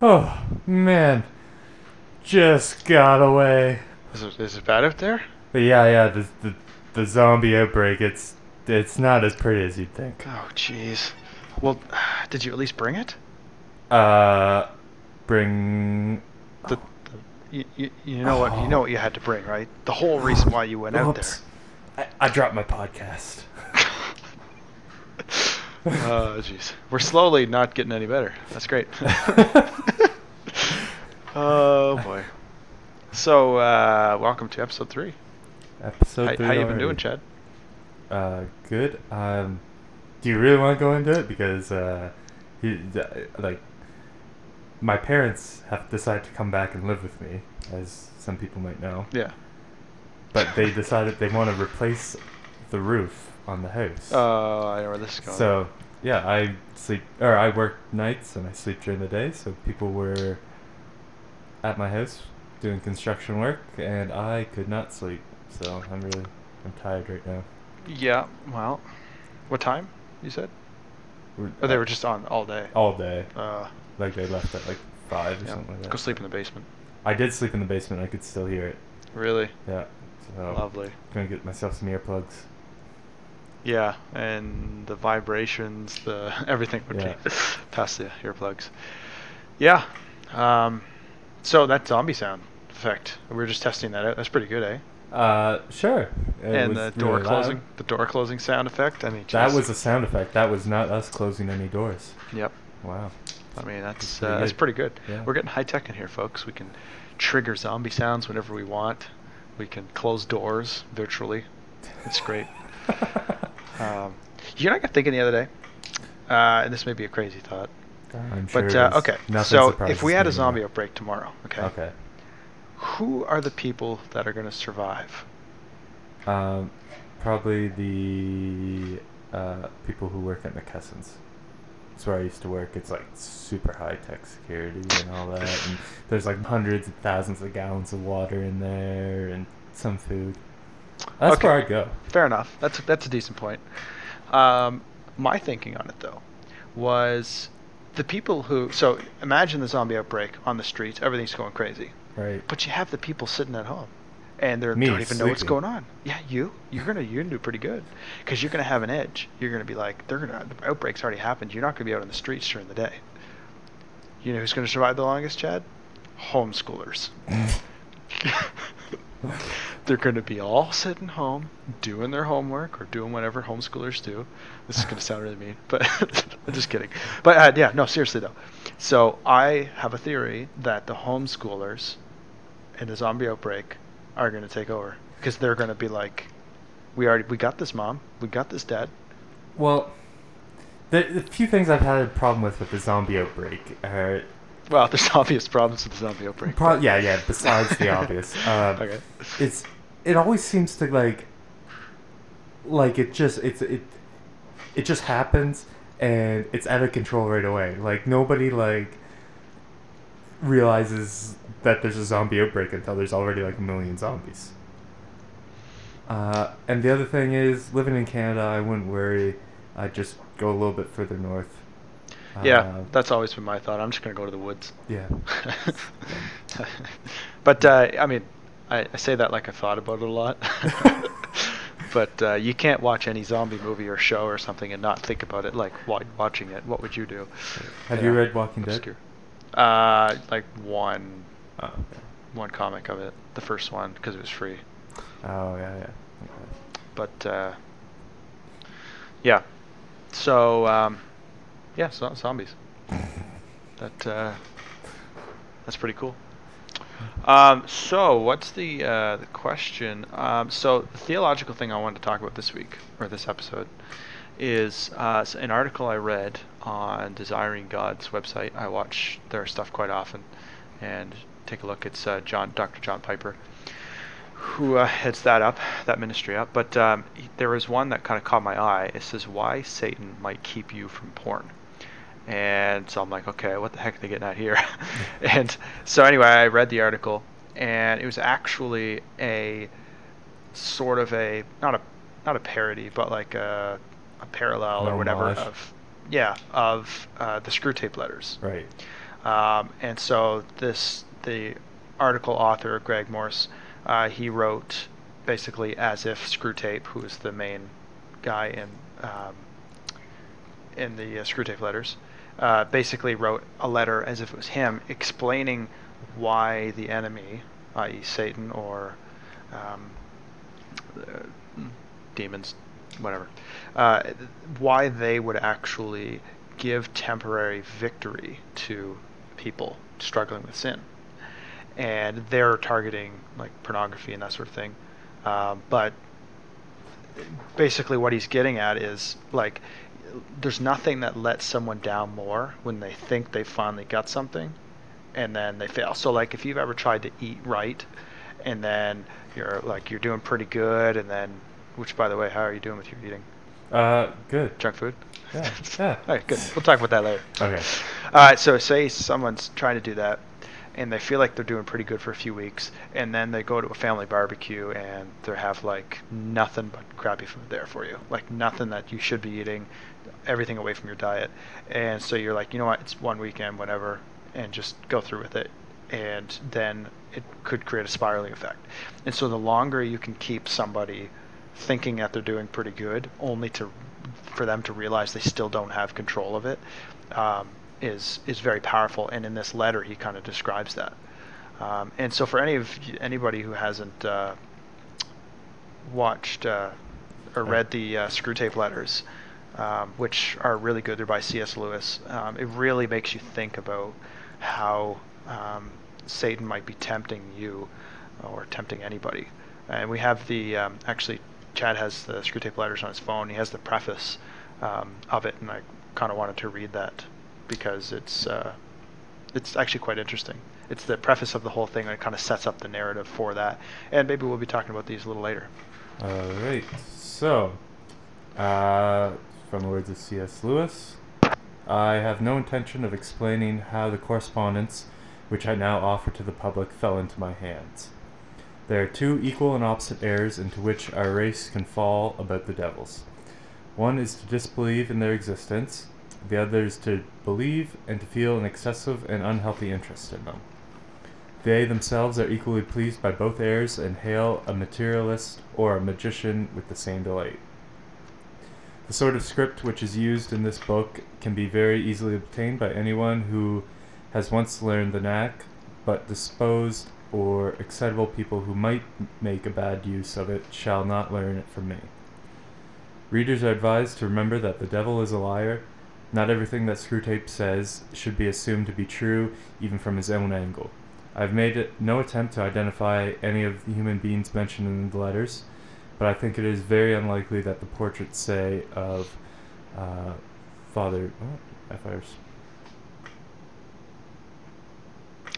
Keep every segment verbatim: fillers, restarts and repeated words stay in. Oh, man. Just got away. Is it, is it bad out there? But yeah, yeah, the, the the zombie outbreak, it's it's not as pretty as you'd think. Oh, jeez. Well, did you at least bring it? Uh, bring... The, oh. the, you, you, you, know oh. what, you know what you had to bring, right? The whole reason why you went Oops. out there. I, I dropped my podcast. Oh, uh, jeez. We're slowly not getting any better. That's great. Oh, boy. So, uh, welcome to episode three. Episode how, three. How you already. been doing, Chad? Uh, good. Um, do you really want to go into it? Because, uh, he, like, my parents have decided to come back and live with me, as some people might know. Yeah. But they decided they want to replace the roof on the house. Oh, uh, I know where this is going. So, yeah, I sleep, or I work nights and I sleep during the day, so people were at my house doing construction work, and I could not sleep, so I'm really, I'm tired right now. Yeah, well, what time, you said? We're, oh, they uh, were just on all day. All day. Uh, like, they left at, like, five or yeah, something like that. Go sleep in the basement. I did sleep in the basement. I could still hear it. Really? Yeah. So lovely. I'm going to get myself some earplugs. Yeah, and the vibrations, the everything would yeah. be past the earplugs. Yeah. Um, so that zombie sound effect, we were just testing that out. That's pretty good, eh? Uh, sure. It and the door really closing, loud. the door closing sound effect. I mean, geez. That was a sound effect. That was not us closing any doors. Yep. Wow. I mean, that's that's pretty, uh, that's pretty good. Yeah. We're getting high tech in here, folks. We can trigger zombie sounds whenever we want. We can close doors virtually. It's great. um, you know, I got thinking the other day, uh, and this may be a crazy thought, I'm but sure uh, okay. Nothing so if we had a zombie anymore. outbreak tomorrow, okay. Okay. Who are the people that are going to survive? Um, probably the uh, people who work at McKesson's. That's where I used to work. It's like super high-tech security and all that. And there's like hundreds of thousands of gallons of water in there and some food. That's okay. where I'd go. Fair enough. That's, that's a decent point. Um, my thinking on it, though, was the people who... So imagine the zombie outbreak on the streets. Everything's going crazy. Right. But you have the people sitting at home, and they don't even sleeping. know what's going on. Yeah, you, you're gonna you're gonna do pretty good, because you're gonna have an edge. You're gonna be like, they're gonna the outbreak's already happened. You're not gonna be out on the streets during the day. You know who's gonna survive the longest, Chad? Homeschoolers. They're gonna be all sitting home doing their homework or doing whatever homeschoolers do. This is gonna sound really mean, but I'm just kidding. But uh, yeah, no, seriously though. So I have a theory that the homeschoolers and the zombie outbreak are going to take over, because they're going to be like, we already we got this, mom, we got this, dad. Well, the, the few things I've had a problem with with the zombie outbreak are, well, there's obvious problems with the zombie outbreak. Pro- yeah, yeah. Besides the obvious, uh, okay. It's it always seems to like like it just it's it it just happens and it's out of control right away. Like nobody like realizes that there's a zombie outbreak until there's already like a million zombies. Uh, and the other thing is, living in Canada, I wouldn't worry. I'd just go a little bit further north. Yeah, uh, that's always been my thought. I'm just going to go to the woods. Yeah. But, uh, I mean, I, I say that like I thought about it a lot. But uh, you can't watch any zombie movie or show or something and not think about it, like watching it. What would you do? Have yeah. you read Walking Obscure. Dead? Uh, like one, oh, okay. one comic of it, the first one, because it was free. Oh yeah, yeah. Okay. But uh, yeah, so um, yeah, so zombies. that uh, that's pretty cool. Um, so what's the uh the question? Um, so the theological thing I wanted to talk about this week or this episode is uh, an article I read on Desiring God's website. I watch their stuff quite often and take a look. It's uh, John, Doctor John Piper, who uh, heads that up, that ministry up. But um, there was one that kind of caught my eye. It says, "Why Satan Might Keep You From Porn." And so I'm like, okay, what the heck are they getting at here? And so anyway, I read the article, and it was actually a sort of a, not a, not a parody, but like a, a parallel no or whatever knowledge. of yeah of uh, the Screwtape Letters, right? Um, and so this, the article author, Greg Morse, uh, he wrote basically as if Screwtape, who is the main guy in um, in the uh, Screwtape Letters, uh, basically wrote a letter as if it was him, explaining why the enemy, that is. Satan or um, uh, demons, whatever, uh, why they would actually give temporary victory to people struggling with sin. And they're targeting like pornography and that sort of thing. Uh, but basically what he's getting at is like there's nothing that lets someone down more when they think they finally got something and then they fail. So like if you've ever tried to eat right and then you're like you're doing pretty good, and then, which by the way, how are you doing with your eating? Uh, good. Junk food? Yeah. Yeah. All right, good. We'll talk about that later. Okay. Uh, so say someone's trying to do that, and they feel like they're doing pretty good for a few weeks, and then they go to a family barbecue and they have like nothing but crappy food there for you, like nothing that you should be eating, everything away from your diet. And so you're like, you know what, it's one weekend, whatever, and just go through with it. And then it could create a spiraling effect. And so the longer you can keep somebody thinking that they're doing pretty good, only to for them to realize they still don't have control of it, um, is is very powerful. And in this letter, he kind of describes that. Um, and so for any of anybody who hasn't uh, watched uh, or read the uh, Screwtape Letters, um, which are really good, they're by C S Lewis, um, it really makes you think about how um, Satan might be tempting you or tempting anybody. And we have the, um, actually, Chad has the Screwtape Letters on his phone. He has the preface um, of it, and I kind of wanted to read that because it's uh, it's actually quite interesting. It's the preface of the whole thing, and it kind of sets up the narrative for that. And maybe we'll be talking about these a little later. All right. So, uh, from the words of C S Lewis, I have no intention of explaining how the correspondence, which I now offer to the public, fell into my hands. There are two equal and opposite errors into which our race can fall about the devils. One is to disbelieve in their existence, the other is to believe and to feel an excessive and unhealthy interest in them. They themselves are equally pleased by both errors and hail a materialist or a magician with the same delight. The sort of script which is used in this book can be very easily obtained by anyone who has once learned the knack, but disposed or excitable people who might make a bad use of it shall not learn it from me. Readers are advised to remember that the devil is a liar. Not everything that Screwtape says should be assumed to be true, even from his own angle. I've made no attempt to identify any of the human beings mentioned in the letters, but I think it is very unlikely that the portraits, say, of uh, Father... Oh, F I R S.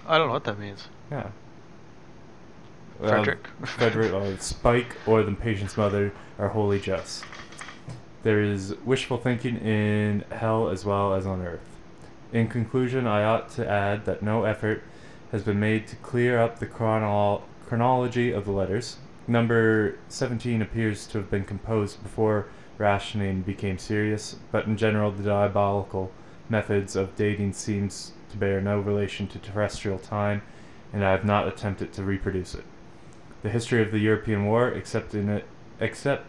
I don't know what that means. Yeah. Frederick. Um, Frederick or Spike or the patient's mother are wholly just. There is wishful thinking in hell as well as on earth. In conclusion, I ought to add that no effort has been made to clear up the chrono- chronology of the letters. Number seventeen appears to have been composed before rationing became serious, but in general the diabolical methods of dating seems to bear no relation to terrestrial time, and I have not attempted to reproduce it. The history of the European War, except in it, except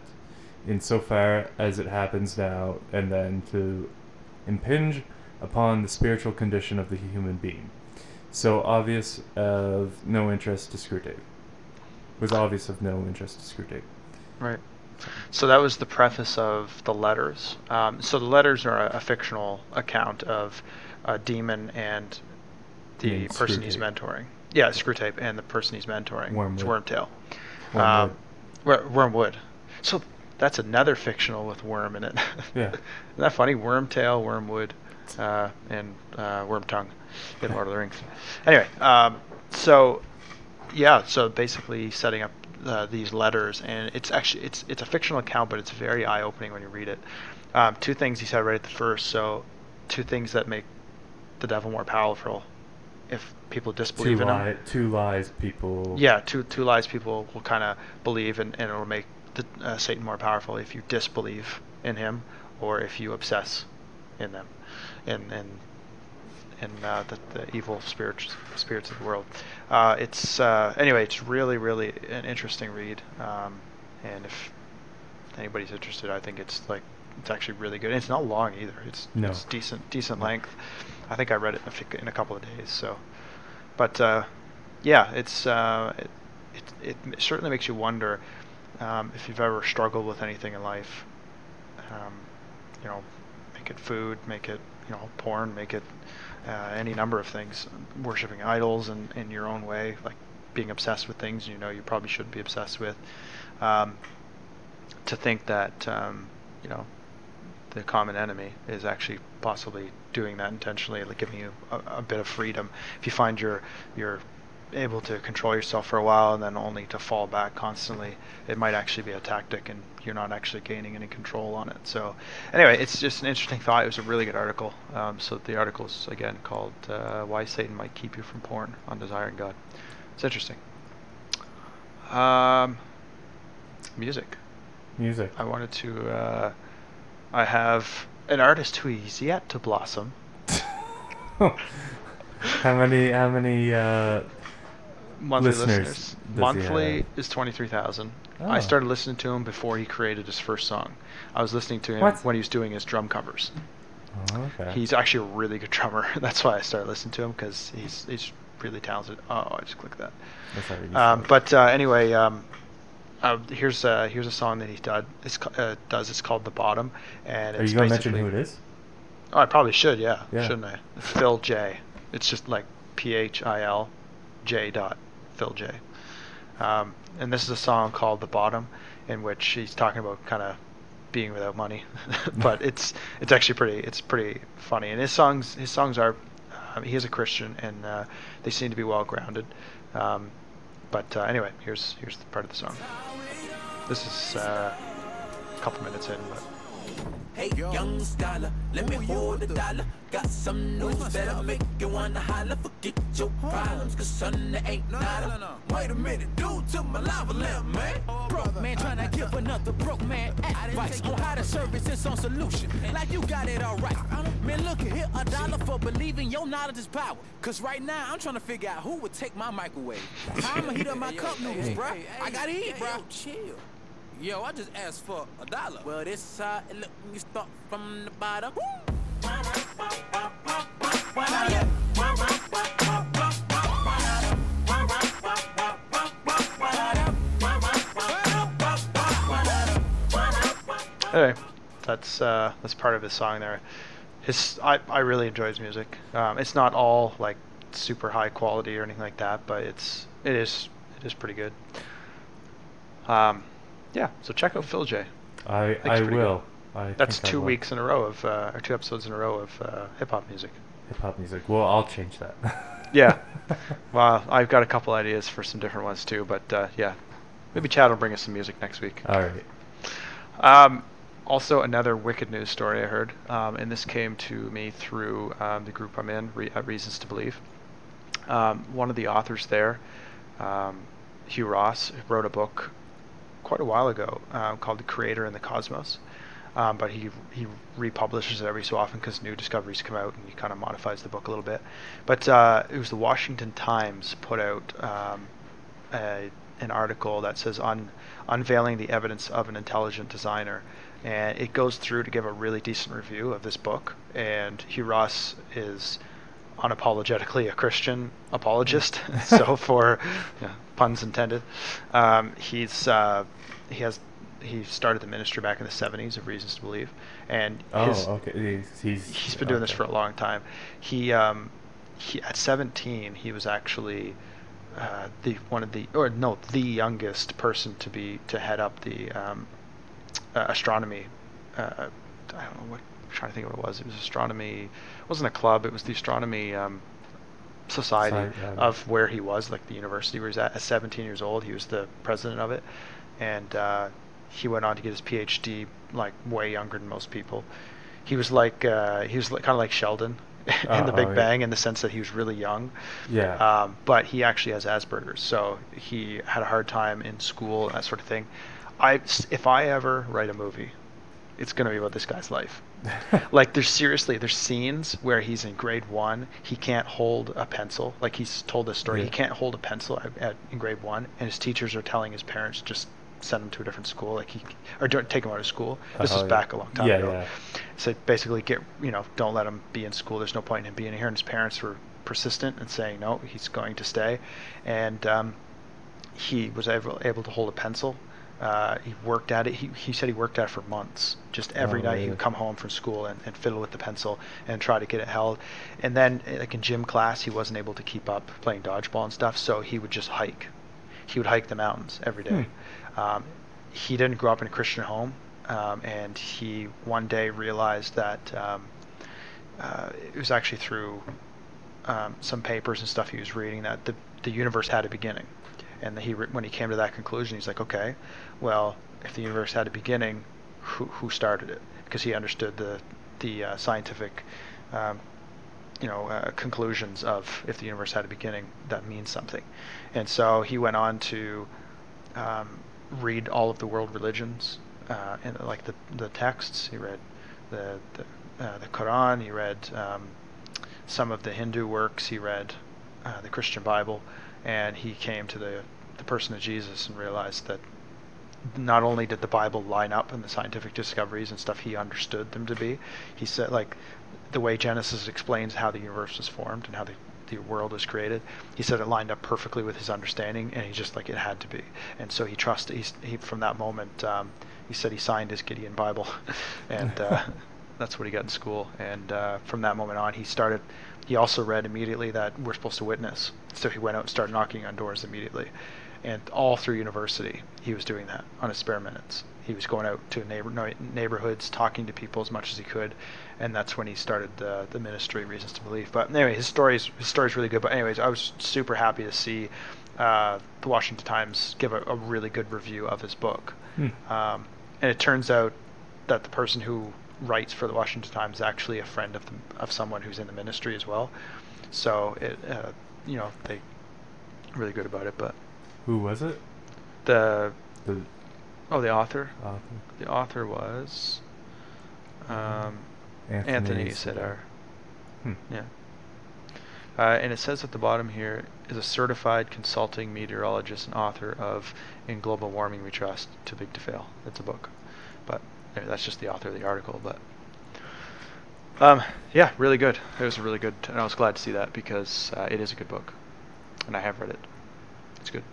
in so far as it happens now and then, to impinge upon the spiritual condition of the human being, so obvious of no interest to Screwtape. Was obvious of no interest to Screwtape. Right. So that was the preface of the letters. Um, so the letters are a, a fictional account of a demon and the and person Screwtape. He's mentoring. Yeah, Screwtape and the person he's mentoring. Wormwood. It's Wormtail. Wormwood. Um, Wormwood. So that's another fictional with worm in it. Yeah. Isn't that funny? Wormtail, Wormwood, uh, and uh, Wormtongue in Lord of the Rings. Anyway, um, so yeah, so basically setting up uh, these letters, and it's actually it's it's a fictional account, but it's very eye-opening when you read it. Um, two things he said right at the first. So two things that make the devil more powerful. If people disbelieve two in li- him. Two lies people... Yeah, two two lies people will kind of believe, and, and it'll make the, uh, Satan more powerful if you disbelieve in him or if you obsess in them, in, in, and uh, the, the evil spirits spirits of the world. Uh, it's uh, anyway, it's really, really an interesting read. Um, and if anybody's interested, I think it's like it's actually really good. And it's not long either. It's no. it's decent decent length. I think I read it in a, few, in a couple of days. So, but uh, yeah, it's uh, it, it it certainly makes you wonder um, if you've ever struggled with anything in life. Um, you know, make it food, make it you know porn, make it uh, any number of things, worshiping idols in, in your own way, like being obsessed with things you know you probably shouldn't be obsessed with. Um, to think that um, you know the common enemy is actually possibly doing that intentionally, like giving you a, a bit of freedom. If you find you're you're able to control yourself for a while and then only to fall back constantly, it might actually be a tactic and you're not actually gaining any control on it. So anyway, it's just an interesting thought. It was a really good article. Um, so the article is again called uh, Why Satan Might Keep You From Porn on Desiring God. It's interesting. Um, music. Music. I wanted to, uh, I have an artist who is yet to blossom. How many, how many, uh, monthly listeners. listeners. Monthly is twenty-three thousand. Oh. I started listening to him before he created his first song. I was listening to him what? when he was doing his drum covers. Oh, okay. He's actually a really good drummer. That's why I started listening to him, because he's he's really talented. Oh, I just clicked that. That's not really um, but uh, anyway, um, uh, here's uh, here's a song that he did. It's co- uh, does. It's called The Bottom. And it's Are you going to mention who it is? Oh, I probably should, yeah. yeah. Shouldn't I? Phil J. It's just like P H I L J dot. Phil J. Um, and this is a song called The Bottom, in which he's talking about kind of being without money, but it's it's actually pretty it's pretty funny. And his songs his songs are um, he is a Christian, and uh, they seem to be well grounded. Um, but uh, anyway, here's here's the part of the song. This is uh, a couple minutes in, but. Hey, young scholar, let me hold a dollar. Got some news that'll make you wanna holler. Forget your problems, cause son, there ain't nada. Wait a minute, dude took my lava lamp, man. Broke man tryna give another broke man advice on how to service this on solution. Like you got it all right. Man, look here, a dollar for believing your knowledge is power. Cause right now, I'm tryna figure out who would take my microwave. I'ma heat up my cup noodles, bruh. I gotta eat, bruh. Chill. Yo, I just asked for a dollar. Well, this side, look, you start from the bottom. Anyway, that's uh, that's part of his song there. His, I, I really enjoy his music. Um, it's not all like super high quality or anything like that, but it's it is it is pretty good. Um. Yeah, so check out Phil J. I, I will. I That's two I will. weeks in a row of, uh, or two episodes in a row of uh, hip hop music. Hip hop music. Well, I'll change that. Yeah. Well, I've got a couple ideas for some different ones too, but uh, yeah, maybe Chad will bring us some music next week. All right. Um, also, another wicked news story I heard, um, and this came to me through um, the group I'm in, Re- uh, Reasons to Believe. Um, one of the authors there, um, Hugh Ross, wrote a book quite a while ago uh, called The Creator and the Cosmos, um, but he he republishes it every so often because new discoveries come out and he kind of modifies the book a little bit. But uh, it was the Washington Times put out um, a, an article that says Un- Unveiling the Evidence of an Intelligent Designer, and it goes through to give a really decent review of this book, and Hugh Ross is unapologetically a Christian apologist. So for you know, puns intended, um, he's uh, he has he started the ministry back in the seventies of Reasons to Believe, and oh, his, okay, he's he's, he's been doing okay. this for a long time. He um, he at seventeen he was actually uh, the one of the or no the youngest person to be to head up the um, uh, astronomy. Uh, I don't know what. Trying to think of what it was. It was astronomy. It wasn't a club. It was the astronomy um, society Sorry, yeah. of where he was, like the university where he was at. At seventeen years old, he was the president of it, and uh, he went on to get his PhD like way younger than most people. He was like uh, he was like, kind of like Sheldon in uh, the Big oh, Bang yeah. in the sense that he was really young. Yeah. Um, but he actually has Asperger's, so he had a hard time in school and that sort of thing. I if I ever write a movie. it's going to be about this guy's life. Like, there's seriously, there's scenes where he's in grade one, he can't hold a pencil. Like, he's told this story, yeah. he can't hold a pencil at, at, in grade one, and his teachers are telling his parents, just send him to a different school, like he, or don't take him out of school. This uh-huh, is yeah. back a long time yeah, ago. Yeah. So basically, get you know, don't let him be in school. There's no point in him being here. And his parents were persistent and saying, no, he's going to stay. And um, he was able, able to hold a pencil. Uh, he worked at it. He, he said he worked at it for months. Just every oh, night really? He would come home from school and, and fiddle with the pencil and try to get it held. And then, like in gym class, he wasn't able to keep up playing dodgeball and stuff. So he would just hike. He would hike the mountains every day. Hmm. Um, he didn't grow up in a Christian home. Um, and he one day realized that um, uh, it was actually through um, some papers and stuff he was reading that the, the universe had a beginning. And he, when he came to that conclusion, he's like, okay, well, if the universe had a beginning, who who started it? Because he understood the the uh, scientific, um, you know, uh, conclusions of if the universe had a beginning, that means something. And so he went on to um, read all of the world religions, uh, and like the the texts. He read the the, uh, the Quran. He read um, some of the Hindu works. He read uh, the Christian Bible. And he came to the, the person of Jesus and realized that not only did the Bible line up and the scientific discoveries and stuff he understood them to be, he said, like, the way Genesis explains how the universe was formed and how the, the world was created, he said it lined up perfectly with his understanding, and he just, like, it had to be. And so he trusted, he, he from that moment, um, he said he signed his Gideon Bible, and uh, that's what he got in school. And uh, from that moment on, he started... He also read immediately that we're supposed to witness. So he went out and started knocking on doors immediately. And all through university, he was doing that on his spare minutes. He was going out to neighbor, neighborhoods, talking to people as much as he could. And that's when he started the, the ministry, Reasons to Believe. But anyway, his story's, his story's really good. But anyways, I was super happy to see uh, the Washington Times give a, a really good review of his book. Mm. Um, and it turns out that the person who writes for the Washington Times actually a friend of the, of someone who's in the ministry as well, so it uh, you know they really good about it. But who was it? The, the oh the author. author. The author was um, Anthony, Anthony Siddar. Hmm. Yeah. Uh, and it says at the bottom here is a certified consulting meteorologist and author of "In Global Warming We Trust: Too Big to Fail." That's a book, but. That's just the author of the article, but um, yeah, really good. It was really good, and I was glad to see that because uh, it is a good book, and I have read it. It's good.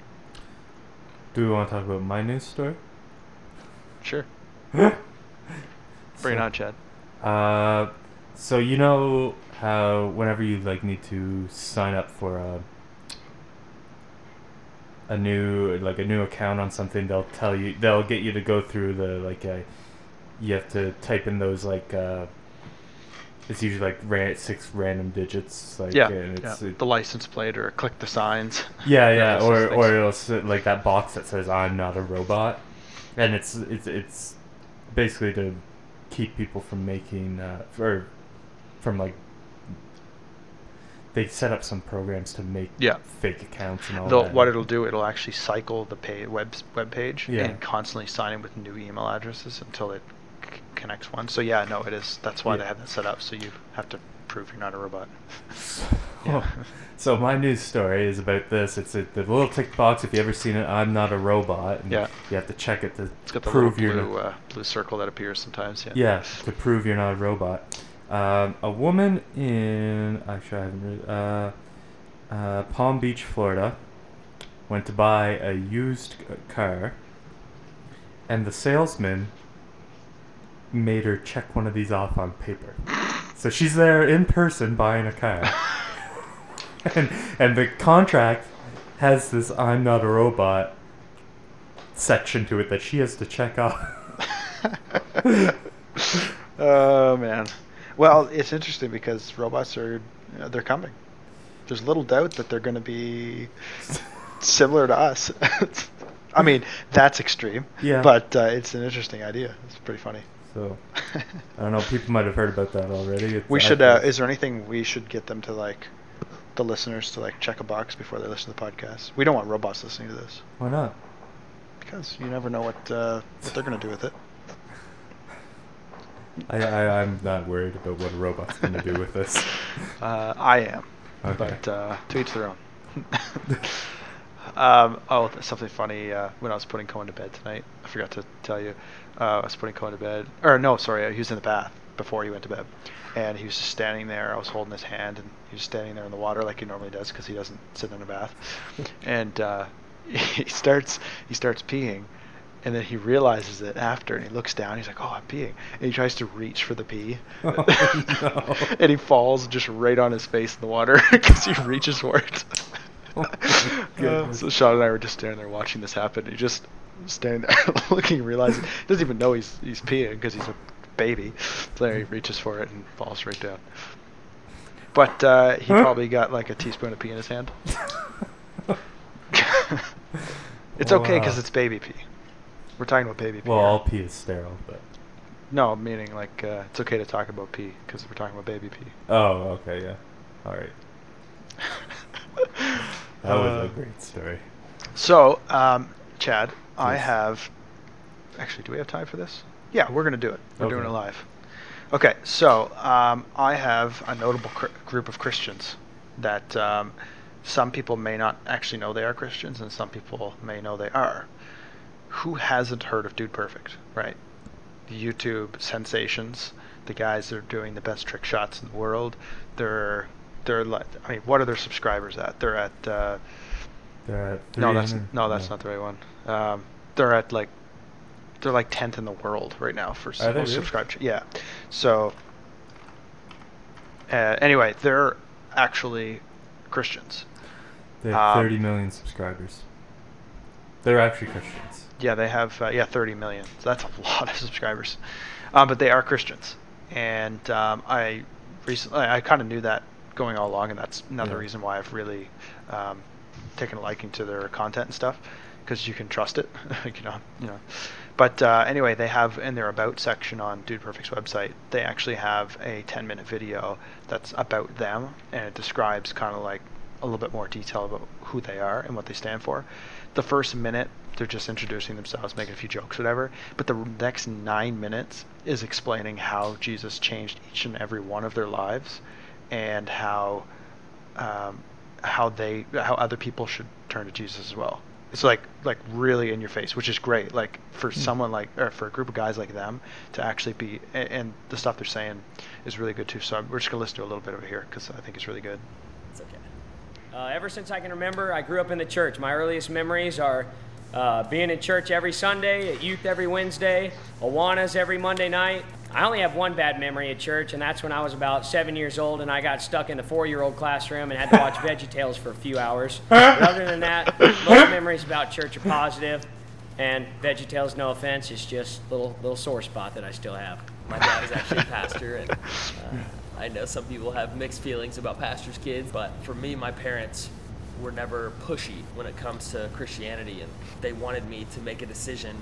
Do we want to talk about my news story? Sure. Bring so, it on, Chad. Uh, so you know how whenever you like need to sign up for a a new like a new account on something, they'll tell you they'll get you to go through the like a. You have to type in those, like, uh, it's usually, like, ran- six random digits. Like, yeah, and it's, yeah. It, the license plate or click the signs. Yeah, yeah, or, or it'll sit, like, that box that says, I'm not a robot. And it's it's it's basically to keep people from making, uh, or from, like, they set up some programs to make yeah. fake accounts and all They'll, that. What it'll do, it'll actually cycle the pay- web, web page yeah. and constantly sign in with new email addresses until it connects one. So yeah, no, it is. That's why yeah. they have that set up. So you have to prove you're not a robot. yeah. oh. So my news story is about this. It's a, the little tick box. If you ever seen it, I'm not a robot. And yeah. You have to check it to it's got the prove you're blue, uh, blue circle that appears sometimes. Yeah. Yeah. To prove you're not a robot. Um, a woman in actually I haven't read uh, uh, Palm Beach, Florida, went to buy a used car, and the salesman made her check one of these off on paper. So she's there in person buying a car. and and the contract has this I'm not a robot section to it that she has to check off. Oh, man. Well, it's interesting because robots are, you know, they're coming. There's little doubt that they're going to be similar to us. I mean, that's extreme. Yeah. But uh, it's an interesting idea. It's pretty funny. So, I don't know. People might have heard about that already. It's we should. Uh, is there anything we should get them to like, the listeners to like check a box before they listen to the podcast? We don't want robots listening to this. Why not? Because you never know what uh, what they're gonna do with it. I, I, I'm not worried about what a robot's going to do with this. Uh, I am. Okay. But uh, to each their own. um, oh, something funny. Uh, when I was putting Cohen to bed tonight, I forgot to tell you. Uh, I was putting Cohen to bed. Or no, sorry. He was in the bath before he went to bed. And he was just standing there. I was holding his hand, and he was standing there in the water like he normally does because he doesn't sit in a bath. And uh, he starts he starts peeing. And then he realizes it after, and he looks down. He's like, "Oh, I'm peeing!" And he tries to reach for the pee, oh, no. and he falls just right on his face in the water because he reaches for it. Oh, uh, so Sean and I were just standing there watching this happen. He just standing there looking, realizing he doesn't even know he's he's peeing because he's a baby. So there he reaches for it and falls right down. But uh, he huh? probably got like a teaspoon of pee in his hand. It's wow. okay because it's baby pee. We're talking about baby pee. Well, all pee is sterile, but... No, meaning, like, uh, it's okay to talk about pee, because we're talking about baby pee. Oh, okay, yeah. All right. That was uh, a great story. So, um, Chad, yes. I have... Actually, do we have time for this? Yeah, we're going to do it. We're okay. doing it live. Okay, so, um, I have a notable cr- group of Christians that um, some people may not actually know they are Christians, and some people may know they are. Who hasn't heard of Dude Perfect, right? YouTube sensations, the guys that are doing the best trick shots in the world. They're, they're like, I mean, what are their subscribers at? They're at, uh, they're at no, that's no, that's yeah. not the right one. Um, they're at like, they're like tenth in the world right now for oh, subscribe. Really? Yeah. So, uh, anyway, they're actually Christians. They have um, thirty million subscribers. They're actually Christians. Yeah, they have, uh, yeah, thirty million. So that's a lot of subscribers. Um, but they are Christians. And um, I recently, I kind of knew that going all along, and that's another yeah. reason why I've really um, taken a liking to their content and stuff, because you can trust it, you know. You know. But uh, anyway, they have, in their About section on Dude Perfect's website, they actually have a ten-minute video that's about them, and it describes kind of like a little bit more detail about who they are and what they stand for. The first minute, they're just introducing themselves, making a few jokes, whatever. But the next nine minutes is explaining how Jesus changed each and every one of their lives, and how um, how they how other people should turn to Jesus as well. It's like like really in your face, which is great. Like for mm-hmm. someone like or for a group of guys like them to actually be, and, and the stuff they're saying is really good too. So we're just gonna listen to a little bit of it here because I think it's really good. It's okay. Uh, ever since I can remember, I grew up in the church. My earliest memories are uh, being in church every Sunday, at youth every Wednesday, Awanas every Monday night. I only have one bad memory at church, and that's when I was about seven years old and I got stuck in the four-year-old classroom and had to watch VeggieTales for a few hours. But other than that, most memories about church are positive, and VeggieTales, no offense, is just a little, little sore spot that I still have. My dad is actually a pastor, and... Uh, I know some people have mixed feelings about pastors' kids, but for me, my parents were never pushy when it comes to Christianity, and they wanted me to make a decision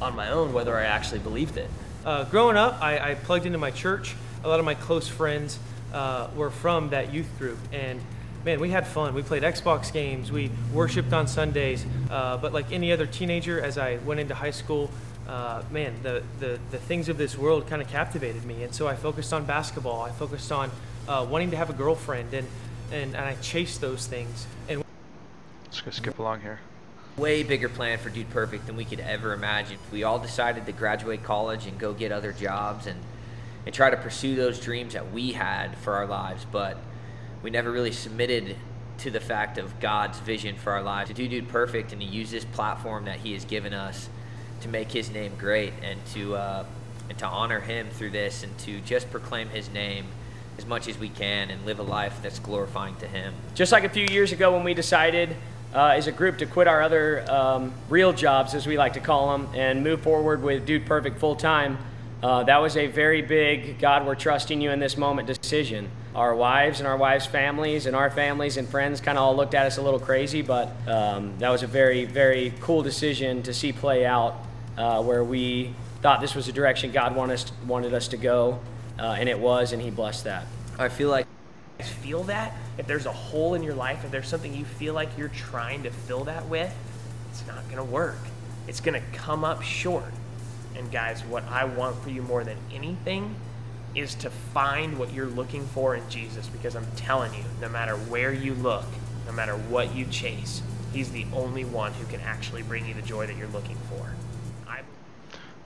on my own whether I actually believed it. Uh, growing up, I, I plugged into my church. A lot of my close friends uh, were from that youth group, and man, we had fun. We played Xbox games. We worshipped on Sundays, uh, but like any other teenager, as I went into high school, Uh, man, the, the, the things of this world kind of captivated me. And so I focused on basketball. I focused on uh, wanting to have a girlfriend, and, and, and I chased those things. And let's go skip along here. Way bigger plan for Dude Perfect than we could ever imagine. We all decided to graduate college and go get other jobs and, and try to pursue those dreams that we had for our lives. But we never really submitted to the fact of God's vision for our lives. To do Dude Perfect and to use this platform that he has given us to make his name great, and to uh, and to honor him through this, and to just proclaim his name as much as we can and live a life that's glorifying to him. Just like a few years ago when we decided uh, as a group to quit our other um, real jobs, as we like to call them, and move forward with Dude Perfect full-time, uh, that was a very big, God, we're trusting you in this moment decision. Our wives and our wives' families and our families and friends kind of all looked at us a little crazy, but um, that was a very, very cool decision to see play out. Uh, where we thought this was the direction God wanted us, wanted us to go, uh, and it was, and he blessed that. I feel like... You guys feel that? If there's a hole in your life, if there's something you feel like you're trying to fill that with, it's not going to work. It's going to come up short. And guys, what I want for you more than anything is to find what you're looking for in Jesus, because I'm telling you, no matter where you look, no matter what you chase, he's the only one who can actually bring you the joy that you're looking for. I...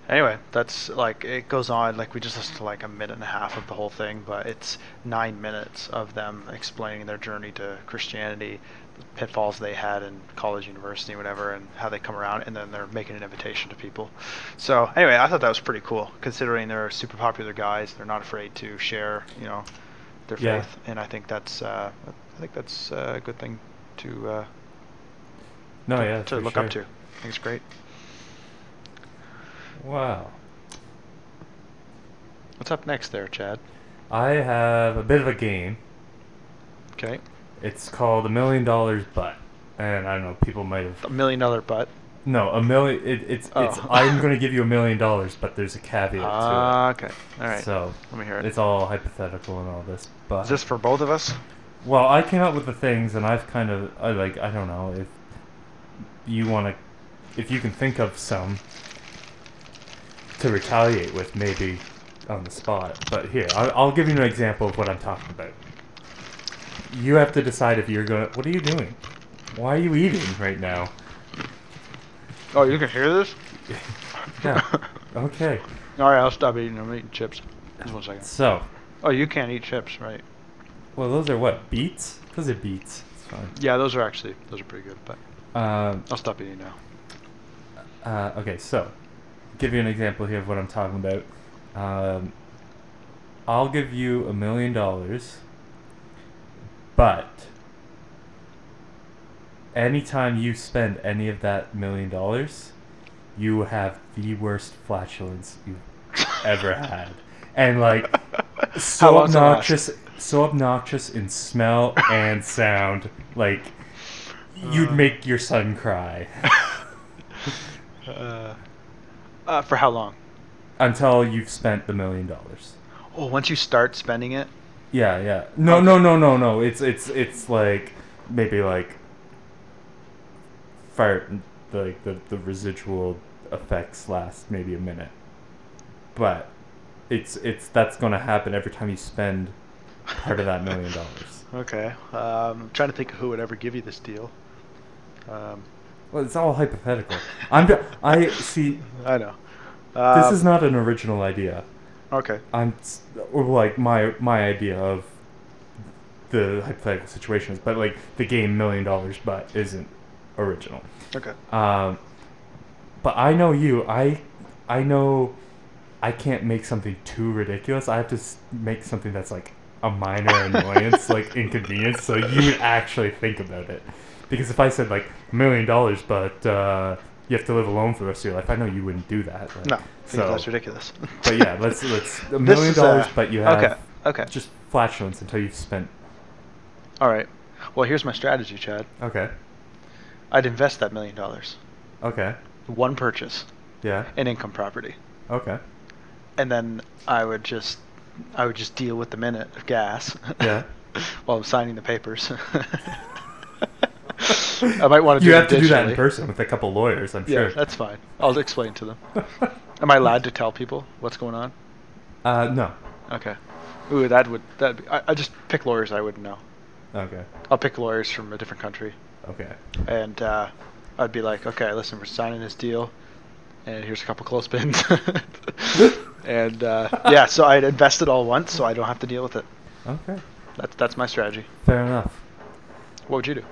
Anyway, that's like, it goes on, like we just listened to like a minute and a half of the whole thing, but it's nine minutes of them explaining their journey to Christianity, the pitfalls they had in college, university, whatever, and how they come around, and then they're making an invitation to people. So anyway, I thought that was pretty cool, considering they're super popular guys, they're not afraid to share, you know, their yeah. faith, and I think that's, uh, I think that's a good thing to, uh, No, to, yeah, to look sure. up to. I think it's great. Wow. What's up next there, Chad? I have a bit of a game. Okay. It's called A Million Dollars Butt. And I don't know, people might have... A Million Dollar Butt? No, a million... It, it's, oh. it's I'm going to give you a million dollars, but there's a caveat uh, to it. Okay. All right. So, let me hear it. It's all hypothetical and all this, but... Is this for both of us? Well, I came up with the things, and I've kind of... I like, I don't know, if you want to... If you can think of some... to retaliate with, maybe on the spot. But here, I'll, I'll give you an example of what I'm talking about. You have to decide if you're going to... What are you doing? Why are you eating right now? Oh, you can hear this? Yeah. Okay. Alright, I'll stop eating. I'm eating chips. Just one second. So. Oh, you can't eat chips, right? Well, those are what? Beets? Those are beets. It's fine. Yeah, those are actually... Those are pretty good, but... Um, I'll stop eating now. Uh, okay, so... give you an example here of what I'm talking about. Um, I'll give you a million dollars, but anytime you spend any of that million dollars, you have the worst flatulence you've ever had. And like, so obnoxious, so obnoxious in smell and sound, like you'd make your son cry. uh... Uh, for how long? Until you've spent the million dollars. Oh, once you start spending it? Yeah, yeah. No, okay. no, no, no, no. It's it's it's like maybe like fart. Like the, the residual effects last maybe a minute, but it's it's that's gonna happen every time you spend part of that million dollars. Okay. Um, I'm trying to think of who would ever give you this deal. Um. Well, it's all hypothetical. I'm. D- I see. I know. Uh, this is not an original idea. Okay. I'm or like my my idea of the hypothetical situations, but like the game Million Dollars Butt isn't original. Okay. Um, but I know you. I I know. I can't make something too ridiculous. I have to make something that's like a minor annoyance, like inconvenience, so you would actually think about it. Because if I said, like, a million dollars, but uh, you have to live alone for the rest of your life, I know you wouldn't do that. Right? No, so, that's ridiculous. But yeah, let's, let's, a million dollars, uh, but you have okay, okay. just flatulence until you've spent. All right. Well, here's my strategy, Chad. Okay. I'd invest that million dollars. Okay. One purchase. Yeah. In income property. Okay. And then I would just, I would just deal with the minute of gas. Yeah. While I'm signing the papers. I might want to do. You have to digitally. Do that in person with a couple lawyers, I'm yeah, sure. That's fine. I'll explain to them. Am I allowed to tell people what's going on? Uh, no. Okay. Ooh, that would that. I, I just pick lawyers I wouldn't know. Okay. I'll pick lawyers from a different country. Okay. And uh, I'd be like, okay, listen, we're signing this deal, and here's a couple clothespins, and uh, yeah, so I'd invest it all once, so I don't have to deal with it. Okay. That's that's my strategy. Fair enough. What would you do?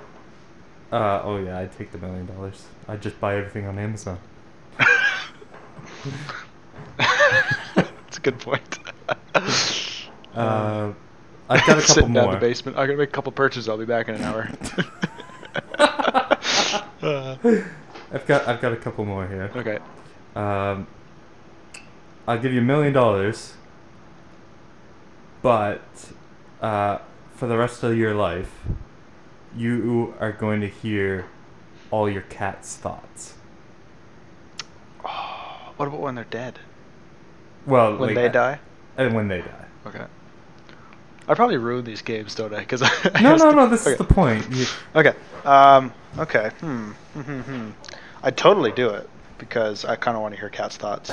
Uh, oh yeah, I'd take the million dollars. I'd just buy everything on Amazon. That's a good point. uh, I've got a couple Sitting more. Down in the basement. I'm gonna make a couple purchases. I'll be back in an hour. uh. I've got I've got a couple more here. Okay. Um, I'll give you a million dollars, but uh, for the rest of your life. You are going to hear all your cat's thoughts. Oh, what about when they're dead? Well, when like, they die, and when they die. Okay. I probably ruin these games, don't I? Because no, no, the, no. This okay. is the point. You, okay. Um. Okay. Hmm. Hmm. Hmm. I totally do it because I kind of want to hear cat's thoughts.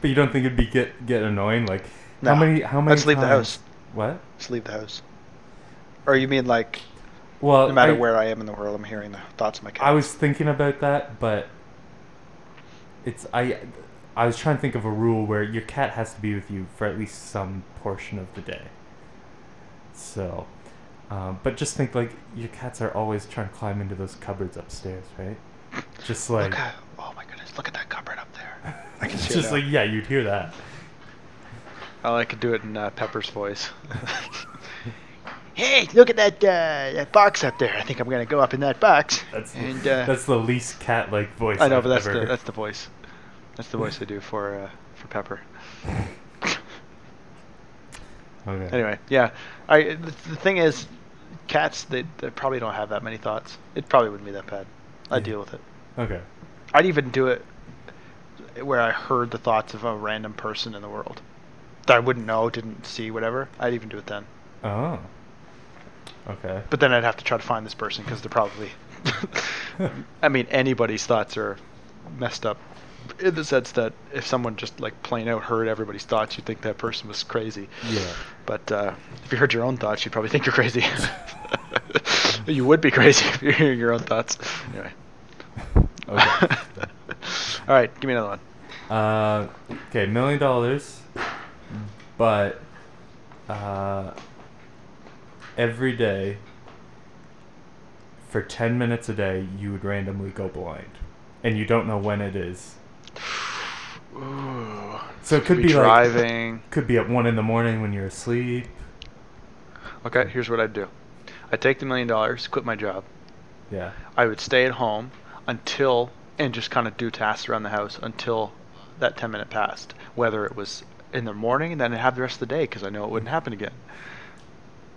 But you don't think it'd be get get annoying? Like, no. how many how many? Let's times? leave the house. What? Let's leave the house. Or you mean like? Well, no matter I, where I am in the world, I'm hearing the thoughts of my cat. I was thinking about that, but it's I. I was trying to think of a rule where your cat has to be with you for at least some portion of the day. So, um, but just think like your cats are always trying to climb into those cupboards upstairs, right? Just like. Look, uh, oh my goodness! Look at that cupboard up there. I can see it. Just like yeah, you'd hear that. Oh, I could do it in uh, Pepper's voice. Hey, look at that uh, that box up there. I think I'm gonna go up in that box. That's and, uh, that's the least cat-like voice. I know, I've but that's ever. the that's the voice. That's the voice I do for uh, for Pepper. Okay. Anyway, yeah. I the, the thing is, cats they, they probably don't have that many thoughts. It probably wouldn't be that bad. I'd yeah. deal with it. Okay. I'd even do it where I heard the thoughts of a random person in the world that I wouldn't know, didn't see, whatever. I'd even do it then. Oh. Okay. But then I'd have to try to find this person because they're probably. I mean, anybody's thoughts are messed up. In the sense that if someone just like plain out heard everybody's thoughts, you'd think that person was crazy. Yeah. But uh, if you heard your own thoughts, you'd probably think you're crazy. You would be crazy if you're hearing your own thoughts. Anyway. Okay. All right, give me another one. Uh, okay, million dollars, but uh, every day for ten minutes a day, you would randomly go blind, and you don't know when it is. Ooh. So it could, could be, be driving. Like, could be at one in the morning when you're asleep. Okay, here's what I'd do. I'd take the million dollars, quit my job. Yeah. I would stay at home until, and just kind of do tasks around the house until that ten minute passed. Whether it was in the morning, and then I'd have the rest of the day because I know it wouldn't happen again.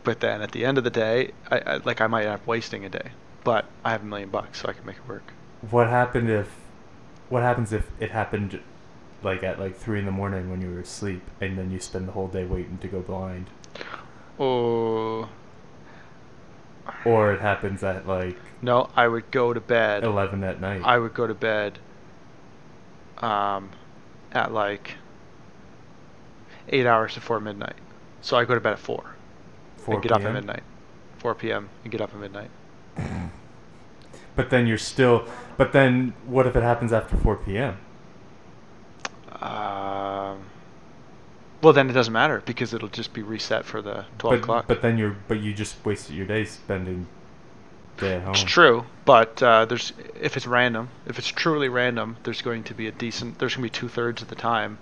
But then at the end of the day, I, I like I might end up wasting a day, but I have a million bucks, so I can make it work. What happened if? What happens if it happened? Like at like three in the morning when you were asleep, and then you spend the whole day waiting to go blind. Oh. Or it happens at like. No, I would go to bed. Eleven at night. I would go to bed. Um, at like. Eight hours before midnight, so I go to bed at four. Four and get p m? Up at midnight. four p.m. and get up at midnight. But then you're still. But then, what if it happens after four p.m.? Um, well, then it doesn't matter because it'll just be reset for the twelve but, o'clock. But then you're, but you just wasted your day spending day at home. It's true, but uh, there's if it's random, if it's truly random, there's going to be a decent. There's going to be two thirds of the time,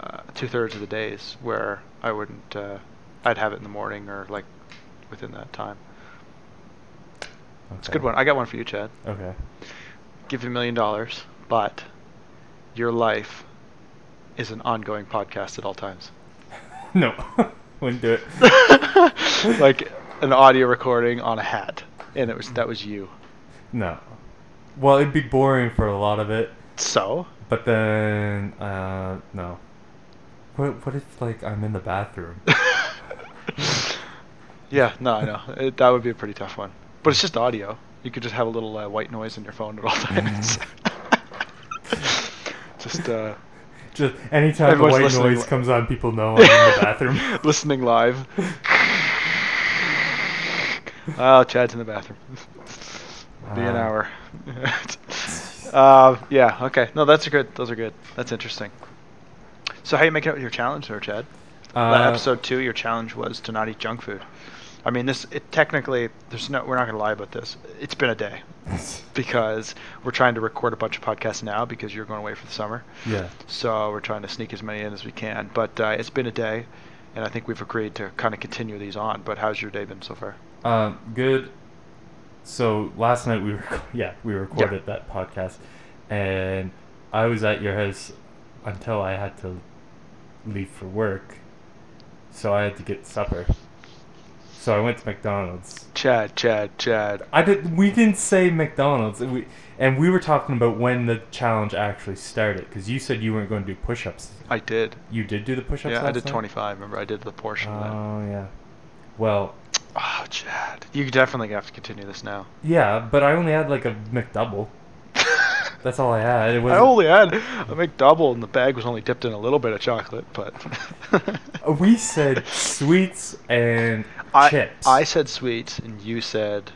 uh, two thirds of the days where I wouldn't. Uh, I'd have it in the morning or like within that time. Okay. It's a good one. I got one for you, Chad. Okay. Give you a million dollars, but your life. Is an ongoing podcast at all times. No, wouldn't do it. Like an audio recording on a hat, and it was that was you. No, well, it'd be boring for a lot of it. So, but then uh, no. What what if like I'm in the bathroom? Yeah, no, I know it, that would be a pretty tough one. But it's just audio. You could just have a little uh, white noise in your phone at all times. Just. Uh, Just anytime Everyone's the white noise li- comes on, people know I'm in the bathroom. Listening live. Oh, Chad's in the bathroom. It'll be um, an hour. uh, yeah, okay. No, that's good. Those are good. That's interesting. So how are you making out with your challenge there, Chad? Uh, episode two, your challenge was to not eat junk food. I mean, this it technically, there's no. We're not going to lie about this. It's been a day because we're trying to record a bunch of podcasts now because you're going away for the summer. Yeah. So we're trying to sneak as many in as we can. But uh, it's been a day, and I think we've agreed to kind of continue these on. But how's your day been so far? Um, good. So last night we rec- yeah we recorded yeah. that podcast, and I was at your house until I had to leave for work, so I had to get supper. So I went to McDonald's. Chad, Chad, Chad. I did. We didn't say McDonald's, and we and we were talking about when the challenge actually started because you said you weren't going to do push-ups. I did. You did do the push-ups. Yeah, last I did twenty-five. Night? Remember, I did the portion. Oh of that. yeah. Well. Oh, Chad. You definitely have to continue this now. Yeah, but I only had like a McDouble. That's all I had. It was I only had a McDouble, and the bag was only dipped in a little bit of chocolate. But we said sweets and I, chips. I said sweets, and you said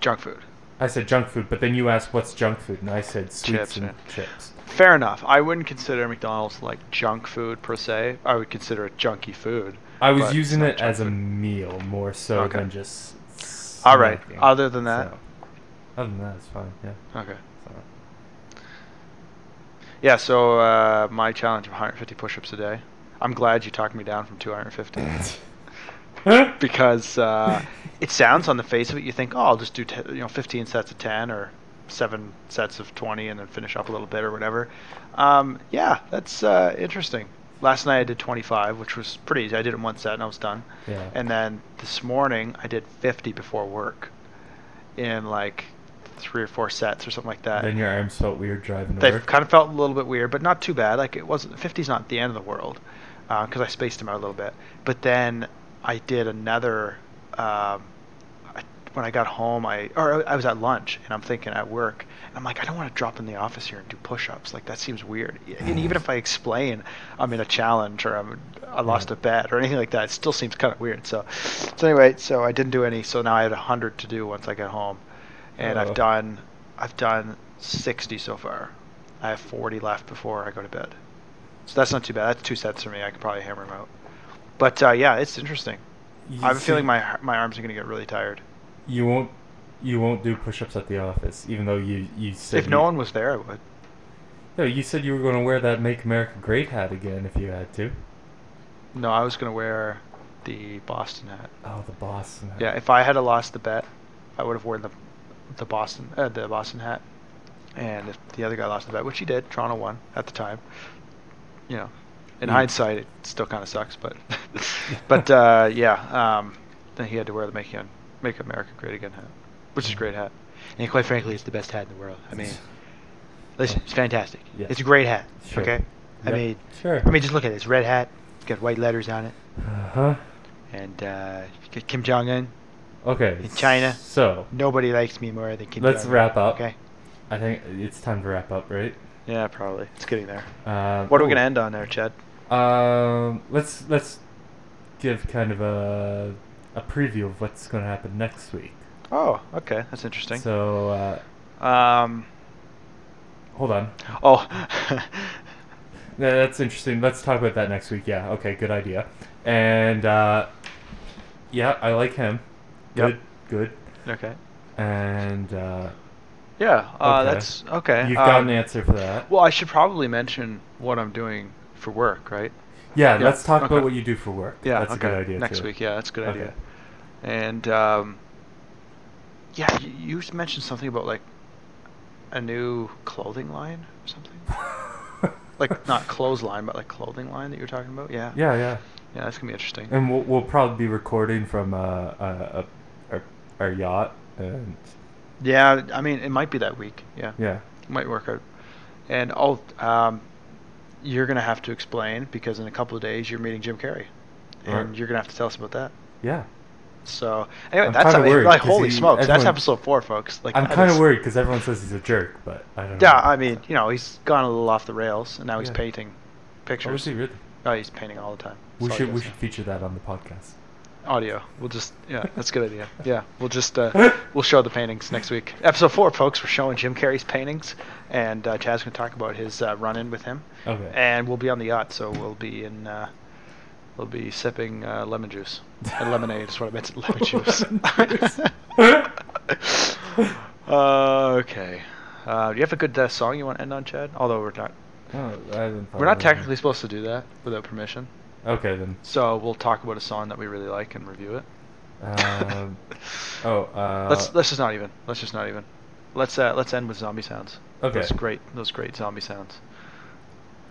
junk food. I said junk food, but then you asked what's junk food, and I said sweets chips, and man. chips. Fair enough. I wouldn't consider McDonald's like junk food per se. I would consider it junky food. I was using it as food. a meal more so okay. than just. Snacking. All right. Other than that. So, other than that, it's fine. Yeah. Okay. So. Yeah. So uh, my challenge of one hundred fifty push-ups a day. I'm glad you talked me down from two hundred fifty. Because uh, it sounds on the face of it, you think, oh, I'll just do t- you know fifteen sets of ten or seven sets of twenty and then finish up a little bit or whatever. Um, yeah, that's uh, interesting. Last night I did twenty-five, which was pretty easy. I did it in one set and I was done. Yeah. And then this morning I did fifty before work in like three or four sets or something like that. Then your arms felt weird driving to they work? They kind of felt a little bit weird, but not too bad. Like it wasn't fifty's not the end of the world because uh, I spaced them out a little bit. But then I did another, um, I, when I got home, I or I was at lunch, and I'm thinking at work, and I'm like, I don't want to drop in the office here and do push-ups. Like, that seems weird. And even if I explain I'm in a challenge or I'm, I lost a bet or anything like that, it still seems kind of weird. So, so anyway, so I didn't do any, so now I had one hundred to do once I get home. And oh. I've done, I've done sixty so far. I have forty left before I go to bed. So that's not too bad. That's two sets for me. I could probably hammer them out. But, uh, yeah, it's interesting. You I have a feeling my my arms are going to get really tired. You won't you won't do push-ups at the office, even though you, you said... If you, no one was there, I would. No, you said you were going to wear that Make America Great hat again if you had to. No, I was going to wear the Boston hat. Oh, the Boston hat. Yeah, if I had lost the bet, I would have worn the the Boston uh, the Boston hat. And if the other guy lost the bet, which he did, Toronto won at the time, you know. In mm. hindsight, it still kind of sucks, but but uh, yeah, um, then he had to wear the Make, Make America Great Again hat, which is a great hat. And quite frankly, it's the best hat in the world. I mean, listen, it's fantastic. Yeah. It's a great hat, sure. okay? Yep. I mean, sure. I mean, just look at it. It's a red hat. It's got white letters on it. Uh-huh. And uh, Kim Jong-un. Okay. In China. So. Nobody likes me more than Kim Jong-un. Let's wrap up. Okay. I think it's time to wrap up, right? Yeah, probably. It's getting there. Um, what are we going to end on there, Chad? Um, let's let's give kind of a a preview of what's going to happen next week. Oh, okay, that's interesting. So, uh, um, hold on. Oh, no, that's interesting. Let's talk about that next week. Yeah, okay, good idea. And uh, yeah, I like him. Good, yep. good. Okay. And uh, yeah, uh, okay. that's okay. You've got um, an answer for that. Well, I should probably mention what I'm doing. For work, right? Yeah, yeah. Let's talk okay. about what you do for work. Yeah, that's okay. a good idea. Next too. week, yeah, that's a good okay. idea. And um, yeah, you, you mentioned something about like a new clothing line or something. Like not clothes line, but like clothing line that you're talking about. Yeah. Yeah, yeah, yeah. That's gonna be interesting. And we'll we'll probably be recording from uh, uh, uh our, our yacht. And yeah, I mean it might be that week. Yeah. Yeah. It might work out. And I'll. Um, You're going to have to explain because in a couple of days you're meeting Jim Carrey. And right. you're going to have to tell us about that. Yeah. So, anyway, I'm that's how, worried, like, holy he, smokes. Everyone, that's episode four, folks. Like, I'm kind of worried because everyone says he's a jerk, but I don't know. Yeah, I mean, you know, he's gone a little off the rails and now he's yeah. painting pictures. Oh, is he really? Oh, he's painting all the time. We should we should feature that on the podcast. Audio. We'll just, yeah, that's a good idea. Yeah, we'll just, uh, we'll show the paintings next week. Episode four, folks, we're showing Jim Carrey's paintings, and uh, Chad's going to talk about his uh, run-in with him. Okay. And we'll be on the yacht, so we'll be in, uh, we'll be sipping uh, lemon juice. And lemonade is what I meant, lemon juice. uh, okay. Uh, do you have a good uh, song you want to end on, Chad? Although we're not, no, I didn't we're not technically that. supposed to do that without permission. Okay, then. So we'll talk about a song that we really like and review it. Um, oh, uh... Let's, let's just not even. Let's just not even. Let's uh, let's end with zombie sounds. Okay. Those great, those great zombie sounds.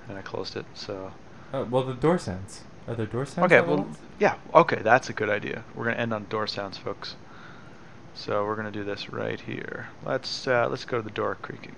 And I closed it, so... Uh, well, the door sounds. Are there door sounds? Okay, well, ones? yeah. Okay, that's a good idea. We're going to end on door sounds, folks. So we're going to do this right here. Let's uh, let's go to the door creaking.